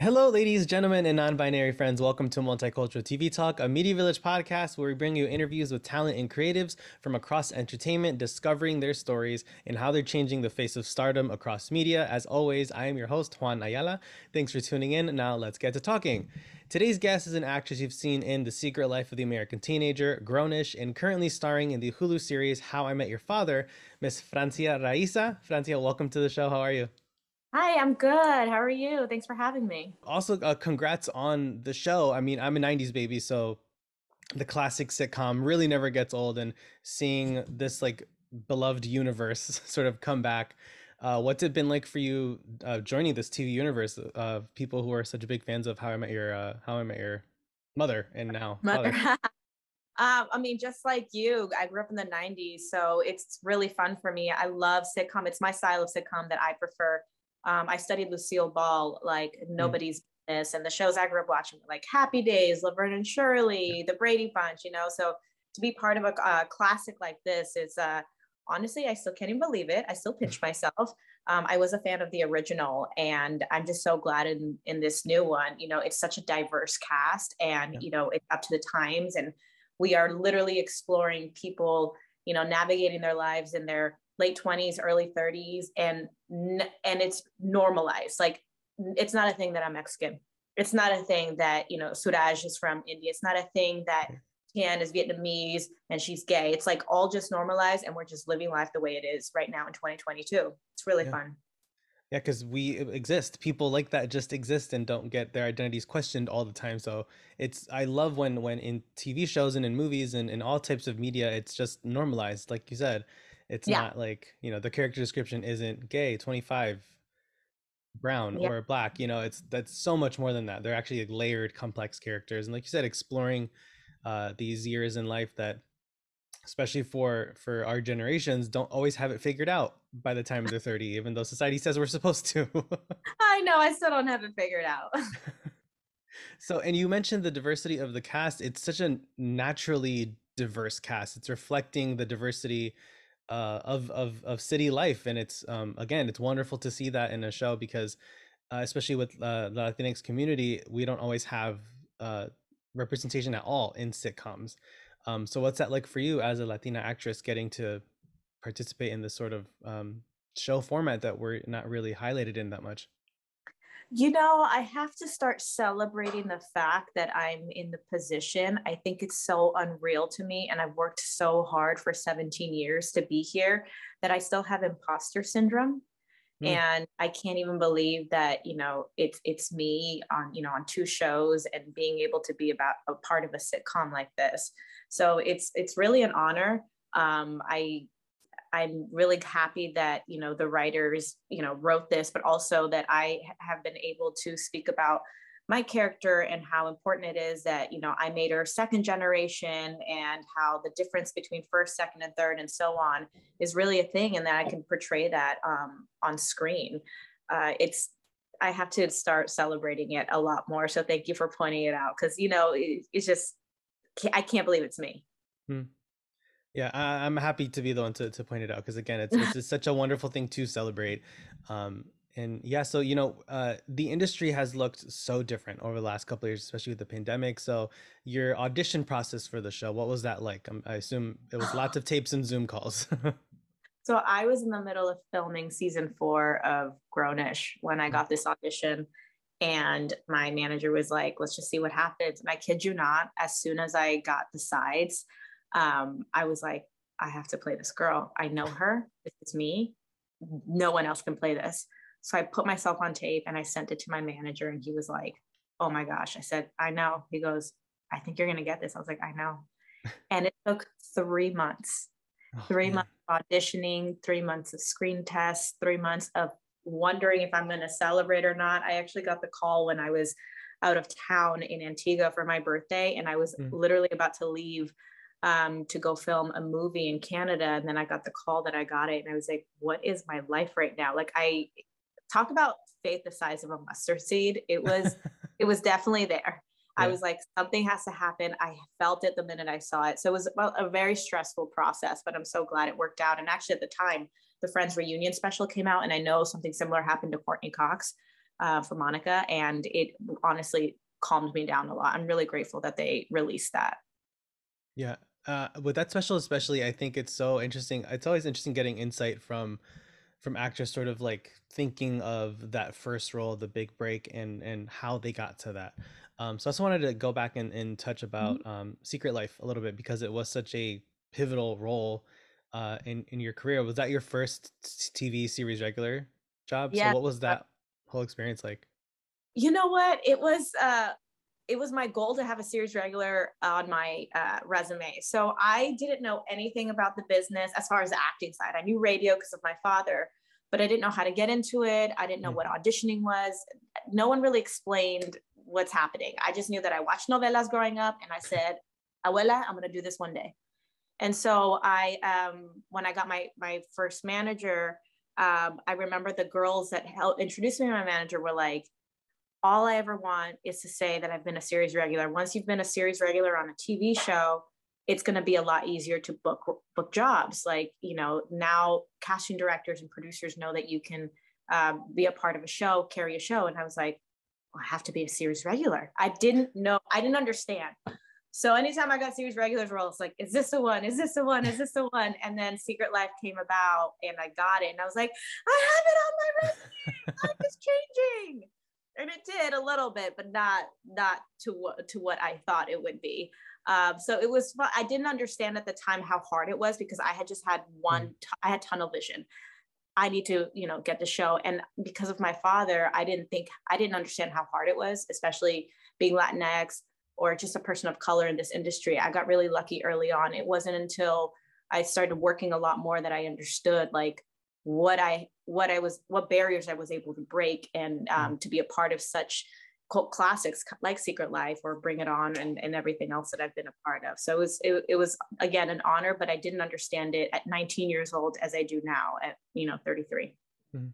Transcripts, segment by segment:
Hello, ladies, gentlemen, and non-binary friends. Welcome to Multicultural TV Talk, a Media Village podcast where we bring you interviews with talent and creatives from across entertainment, discovering their stories and how they're changing the face of stardom across media. As always, I am your host, Juan Ayala. Thanks for tuning in. Now let's get to talking. Today's guest is an actress you've seen in The Secret Life of the American Teenager, Grown-ish, and currently starring in the Hulu series How I Met Your Father, Miss Francia Raisa. Francia, welcome to the show. How are you? Hi, I'm good. How are you? Thanks for having me. Also, congrats on the show. I mean, I'm a 90s baby, so the classic sitcom really never gets old, and seeing this like beloved universe sort of come back. What's it been like for you joining this TV universe of people who are such big fans of How I Met Your Mother and now Mother. I mean, just like you, I grew up in the 90s, so it's really fun for me. I love sitcom. It's my style of sitcom that I prefer. I studied Lucille Ball like nobody's business, and the shows I grew up watching were like Happy Days, Laverne and Shirley, the Brady Bunch, you know. So to be part of a classic like this is honestly, I still can't even believe it. I still pinch myself. I was a fan of the original, and I'm just so glad in this new one. You know, it's such a diverse cast, and you know, it's up to the times, and we are literally exploring people, you know, navigating their lives in their late 20s, early 30s, and it's normalized. Like, it's not a thing that I'm Mexican. It's not a thing that, you know, Suraj is from India. It's not a thing that Tan is Vietnamese and she's gay. It's like all just normalized, and we're just living life the way it is right now in 2022. It's really fun. Yeah, because we exist. People like that just exist and don't get their identities questioned all the time. So it's, I love when in TV shows and in movies and in all types of media, it's just normalized, like you said. It's not like, you know, the character description isn't gay, 25, brown, or black. You know, that's so much more than that. They're actually like layered, complex characters. And like you said, exploring these years in life that, especially for our generations, don't always have it figured out by the time they're 30, even though society says we're supposed to. I know, I still don't have it figured out. So, and you mentioned the diversity of the cast. It's such a naturally diverse cast. It's reflecting the diversity of city life, and it's again, it's wonderful to see that in a show, because especially with the Latinx community, we don't always have representation at all in sitcoms. So what's that like for you as a Latina actress, getting to participate in this sort of show format that we're not really highlighted in that much? You know, I have to start celebrating the fact that I'm in the position. I think it's so unreal to me, and I've worked so hard for 17 years to be here, that I still have imposter syndrome. And I can't even believe that, you know, it's me on, you know, on two shows, and being able to be about a part of a sitcom like this. So it's really an honor. I'm really happy that, you know, the writers, you know, wrote this, but also that I have been able to speak about my character and how important it is that, you know, I made her second generation, and how the difference between first, second, and third, and so on, is really a thing, and that I can portray that on screen. I have to start celebrating it a lot more. So thank you for pointing it out, because, you know, it's just, I can't believe it's me. Yeah, I'm happy to be the one to point it out, because again, it's such a wonderful thing to celebrate. And yeah, so, you know, the industry has looked so different over the last couple of years, especially with the pandemic. So your audition process for the show, what was that like? I assume it was lots of tapes and Zoom calls. So I was in the middle of filming season 4 of Grown-ish when I got this audition, and my manager was like, let's just see what happens. And I kid you not, as soon as I got the sides, I was like, I have to play this girl. I know her. This is me. No one else can play this. So I put myself on tape and I sent it to my manager, and he was like, oh my gosh. I said, I know. He goes, I think you're going to get this. I was like, I know. And it took 3 months, three months of auditioning, 3 months of screen tests, 3 months of wondering if I'm going to celebrate or not. I actually got the call when I was out of town in Antigua for my birthday, and I was literally about to leave to go film a movie in Canada. And then I got the call that I got it, and I was like, what is my life right now? Like, I talk about faith the size of a mustard seed. It was definitely there. I was like, something has to happen. I felt it the minute I saw it. So it was a very stressful process, but I'm so glad it worked out. And actually, at the time, the Friends reunion special came out, and I know something similar happened to Courtney Cox. for Monica, and it honestly calmed me down a lot. I'm really grateful that they released that. Yeah, with that special especially, I think it's so interesting. It's always interesting getting insight from actors sort of like thinking of that first role, the big break, and how they got to that. So I also wanted to go back and touch about Secret Life a little bit, because it was such a pivotal role in your career. Was that your first TV series regular job? Yeah. So what was that whole experience like? You know what? It was my goal to have a series regular on my resume. So I didn't know anything about the business as far as the acting side. I knew radio because of my father, but I didn't know how to get into it. I didn't know what auditioning was. No one really explained what's happening. I just knew that I watched novelas growing up, and I said, Abuela, I'm going to do this one day. And so I, when I got my first manager, I remember the girls that helped introduce me to my manager were like, all I ever want is to say that I've been a series regular. Once you've been a series regular on a TV show, it's going to be a lot easier to book jobs. Like, you know, now casting directors and producers know that you can be a part of a show, carry a show. And I was like, well, I have to be a series regular. I didn't know. I didn't understand. So anytime I got series regulars roles, like, is this the one? Is this the one? Is this the one? And then Secret Life came about, and I got it. And I was like, I have it on my resume. Life is changing. And it did a little bit, but not to what I thought it would be. So it was fun. I didn't understand at the time how hard it was, because I had just had I had tunnel vision. I need to, you know, get the show. And because of my father, I didn't understand how hard it was, especially being Latinx or just a person of color in this industry. I got really lucky early on. It wasn't until I started working a lot more that I understood, like, what barriers I was able to break, and to be a part of such cult classics like Secret Life or Bring It On and everything else that I've been a part of. So it was again an honor, but I didn't understand it at 19 years old as I do now at 33. Mm-hmm.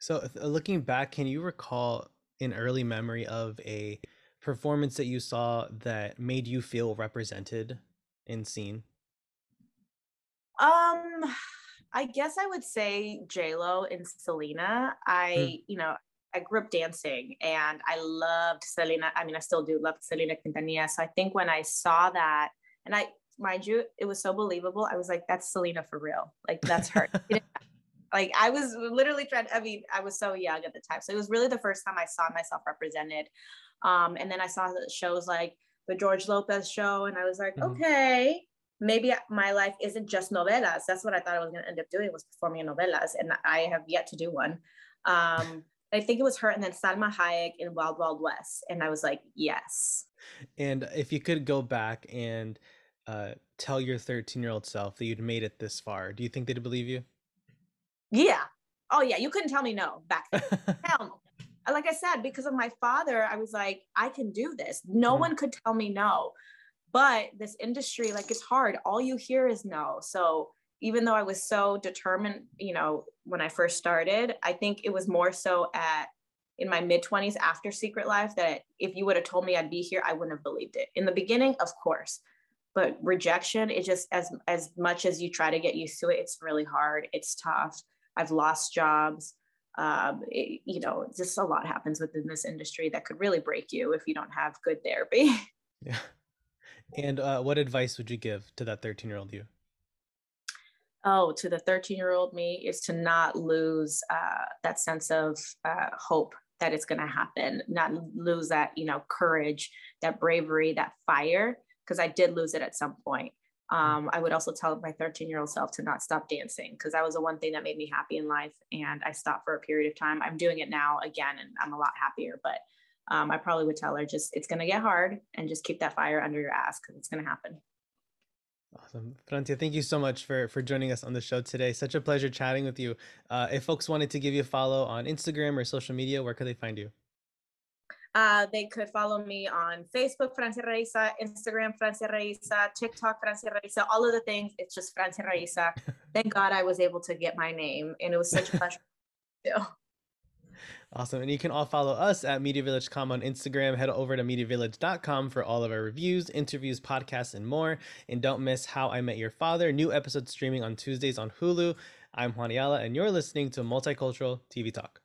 So looking back, can you recall an early memory of a performance that you saw that made you feel represented and seen? I guess I would say J-Lo and Selena. I grew up dancing, and I loved Selena. I mean, I still do love Selena Quintanilla. So I think when I saw that, and I, mind you, it was so believable. I was like, that's Selena for real. Like, that's her. Like, I was literally I was so young at the time. So it was really the first time I saw myself represented. And then I saw the shows like the George Lopez show, and I was like, okay, maybe my life isn't just novelas. That's what I thought I was going to end up doing, was performing in novelas. And I have yet to do one. I think it was her and then Salma Hayek in Wild Wild West. And I was like, yes. And if you could go back and tell your 13-year-old self that you'd made it this far, do you think they'd believe you? Yeah. Oh yeah. You couldn't tell me no back then. Hell no. Like I said, because of my father, I was like, I can do this. No one could tell me no. But this industry, like, it's hard. All you hear is no. So even though I was so determined, when I first started, I think it was more so in my mid-20s after Secret Life, that if you would have told me I'd be here, I wouldn't have believed it. In the beginning, of course, but rejection, it just, as much as you try to get used to it, it's really hard. It's tough. I've lost jobs. Just a lot happens within this industry that could really break you if you don't have good therapy. Yeah. And what advice would you give to that 13-year-old you? Oh, to the 13-year-old me is to not lose that sense of hope that it's going to happen, not lose that, courage, that bravery, that fire, because I did lose it at some point. I would also tell my 13-year-old self to not stop dancing, because that was the one thing that made me happy in life. And I stopped for a period of time. I'm doing it now again, and I'm a lot happier, but I probably would tell her, just, it's going to get hard, and just keep that fire under your ass, because it's going to happen. Awesome. Francia, thank you so much for joining us on the show today. Such a pleasure chatting with you. If folks wanted to give you a follow on Instagram or social media, where could they find you? They could follow me on Facebook, Francia Raisa, Instagram, Francia Raisa, TikTok, Francia Raisa, all of the things. It's just Francia Raisa. Thank God I was able to get my name, and it was such a pleasure to do. Awesome. And you can all follow us at MediaVillage.com on Instagram. Head over to MediaVillage.com for all of our reviews, interviews, podcasts, and more. And don't miss How I Met Your Father. New episodes streaming on Tuesdays on Hulu. I'm Juan Ayala, and you're listening to Multicultural TV Talk.